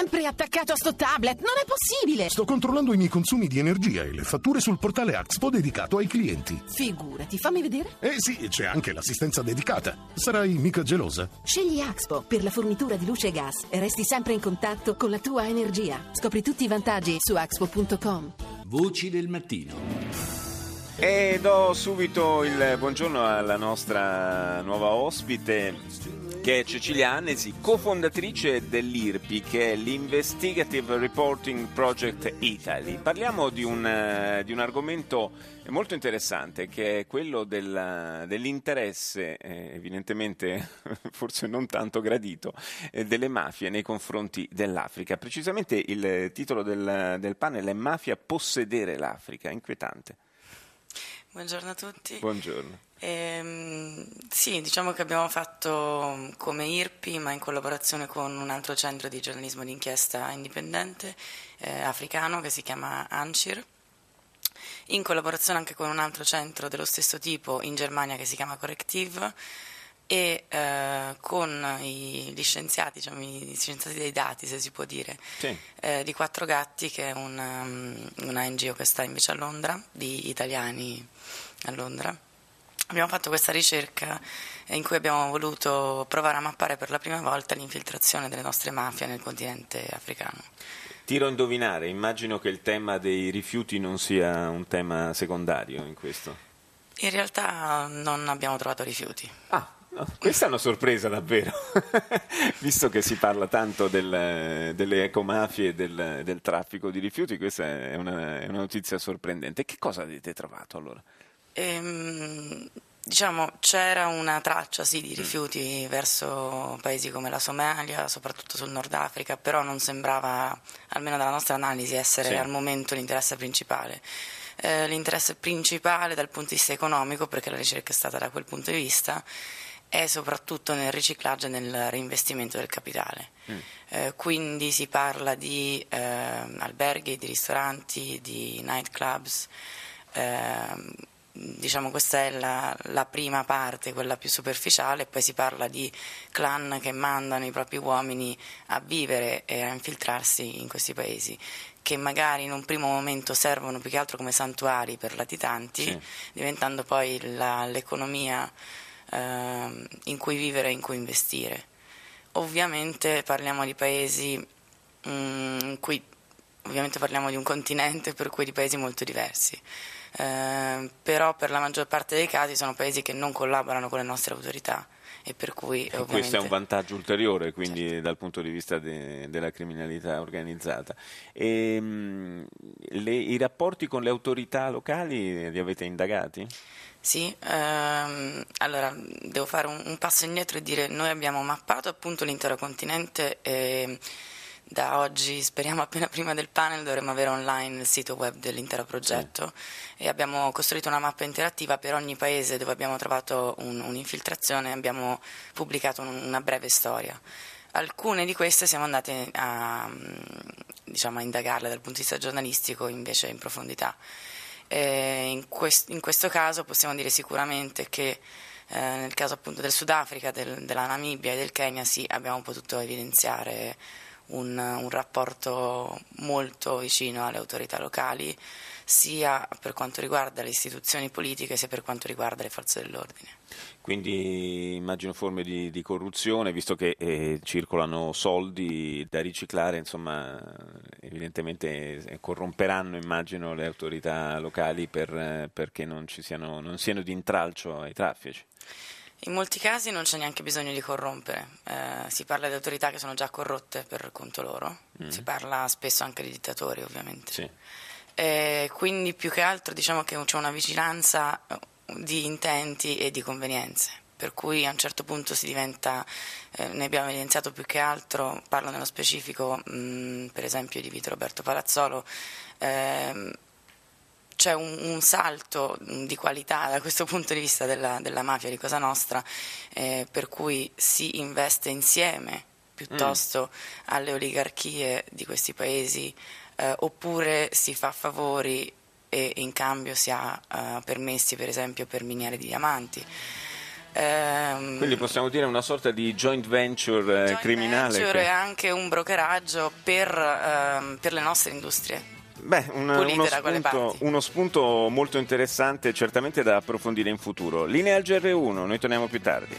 sempre attaccato a sto tablet, non è possibile! Sto controllando i miei consumi di energia e le fatture sul portale Axpo dedicato ai clienti. Figurati, fammi vedere. Eh sì, c'è anche l'assistenza dedicata. Sarai mica gelosa? Scegli Axpo per la fornitura di luce e gas e resti sempre in contatto con la tua energia. Scopri tutti i vantaggi su axpo.com. Voci del mattino. E do subito il buongiorno alla nostra nuova ospite, che è Cecilia Anesi, cofondatrice dell'IRPI, che è l'Investigative Reporting Project Italy. Parliamo di un argomento molto interessante, che è quello dell'interesse, evidentemente forse non tanto gradito, delle mafie nei confronti dell'Africa. Precisamente il titolo del panel è Mafia, possedere l'Africa, inquietante. Buongiorno a tutti. Buongiorno. Sì, diciamo che abbiamo fatto come IRPI, ma in collaborazione con un altro centro di giornalismo d'inchiesta indipendente africano che si chiama ANCIR, in collaborazione anche con un altro centro dello stesso tipo in Germania che si chiama Correctiv, e con gli scienziati, diciamo, gli scienziati dei dati, se si può dire, sì, di Quattro Gatti, che è una NGO che sta invece a Londra, di italiani a Londra. Abbiamo fatto questa ricerca in cui abbiamo voluto provare a mappare per la prima volta l'infiltrazione delle nostre mafie nel continente africano. Tiro a indovinare, immagino che il tema dei rifiuti non sia un tema secondario in questo. In realtà non abbiamo trovato rifiuti. Ah. No, questa è una sorpresa davvero, visto che si parla tanto delle ecomafie e del traffico di rifiuti. Questa è una notizia sorprendente. Che cosa avete trovato allora? Diciamo c'era una traccia sì di rifiuti verso paesi come la Somalia, soprattutto sul Nord Africa, però non sembrava, almeno dalla nostra analisi, essere sì, al momento l'interesse principale. L'interesse principale dal punto di vista economico, perché la ricerca è stata da quel punto di vista, è soprattutto nel riciclaggio e nel reinvestimento del capitale. Quindi si parla di alberghi, di ristoranti, di nightclubs. Diciamo questa è la prima parte, quella più superficiale, e poi si parla di clan che mandano i propri uomini a vivere e a infiltrarsi in questi paesi, che magari in un primo momento servono più che altro come santuari per latitanti, sì, diventando poi l'economia in cui vivere e in cui investire. Ovviamente parliamo di paesi in cui, ovviamente parliamo di un continente per cui di paesi molto diversi, però per la maggior parte dei casi sono paesi che non collaborano con le nostre autorità, e per cui ovviamente... Questo è un vantaggio ulteriore, quindi certo, dal punto di vista della criminalità organizzata. I rapporti con le autorità locali li avete indagati? Sì, allora devo fare un passo indietro e dire: noi abbiamo mappato appunto l'intero continente e da oggi, speriamo appena prima del panel, dovremo avere online il sito web dell'intero progetto, sì, e abbiamo costruito una mappa interattiva per ogni paese dove abbiamo trovato un'infiltrazione. Abbiamo pubblicato una breve storia. Alcune di queste siamo andate a indagarle dal punto di vista giornalistico invece in profondità. In questo caso possiamo dire sicuramente che nel caso appunto del Sudafrica, della Namibia e del Kenya, sì, abbiamo potuto evidenziare un rapporto molto vicino alle autorità locali, sia per quanto riguarda le istituzioni politiche sia per quanto riguarda le forze dell'ordine. Quindi immagino forme di corruzione, visto che circolano soldi da riciclare, insomma evidentemente corromperanno, immagino, le autorità locali perché non siano di intralcio ai traffici. In molti casi non c'è neanche bisogno di corrompere, si parla di autorità che sono già corrotte per conto loro, si parla spesso anche di dittatori ovviamente, sì, quindi più che altro diciamo che c'è una vicinanza di intenti e di convenienze, per cui a un certo punto si diventa, ne abbiamo evidenziato più che altro, parlo nello specifico per esempio di Vito Roberto Palazzolo, c'è un salto di qualità da questo punto di vista della mafia di Cosa Nostra, per cui si investe insieme piuttosto alle oligarchie di questi paesi, oppure si fa favori e in cambio si ha permessi per esempio per miniere di diamanti. Quindi possiamo dire una sorta di joint venture criminale? Joint venture è anche un brokeraggio per le nostre industrie. Beh, uno spunto molto interessante, certamente da approfondire in futuro. Linea al GR1, noi torniamo più tardi.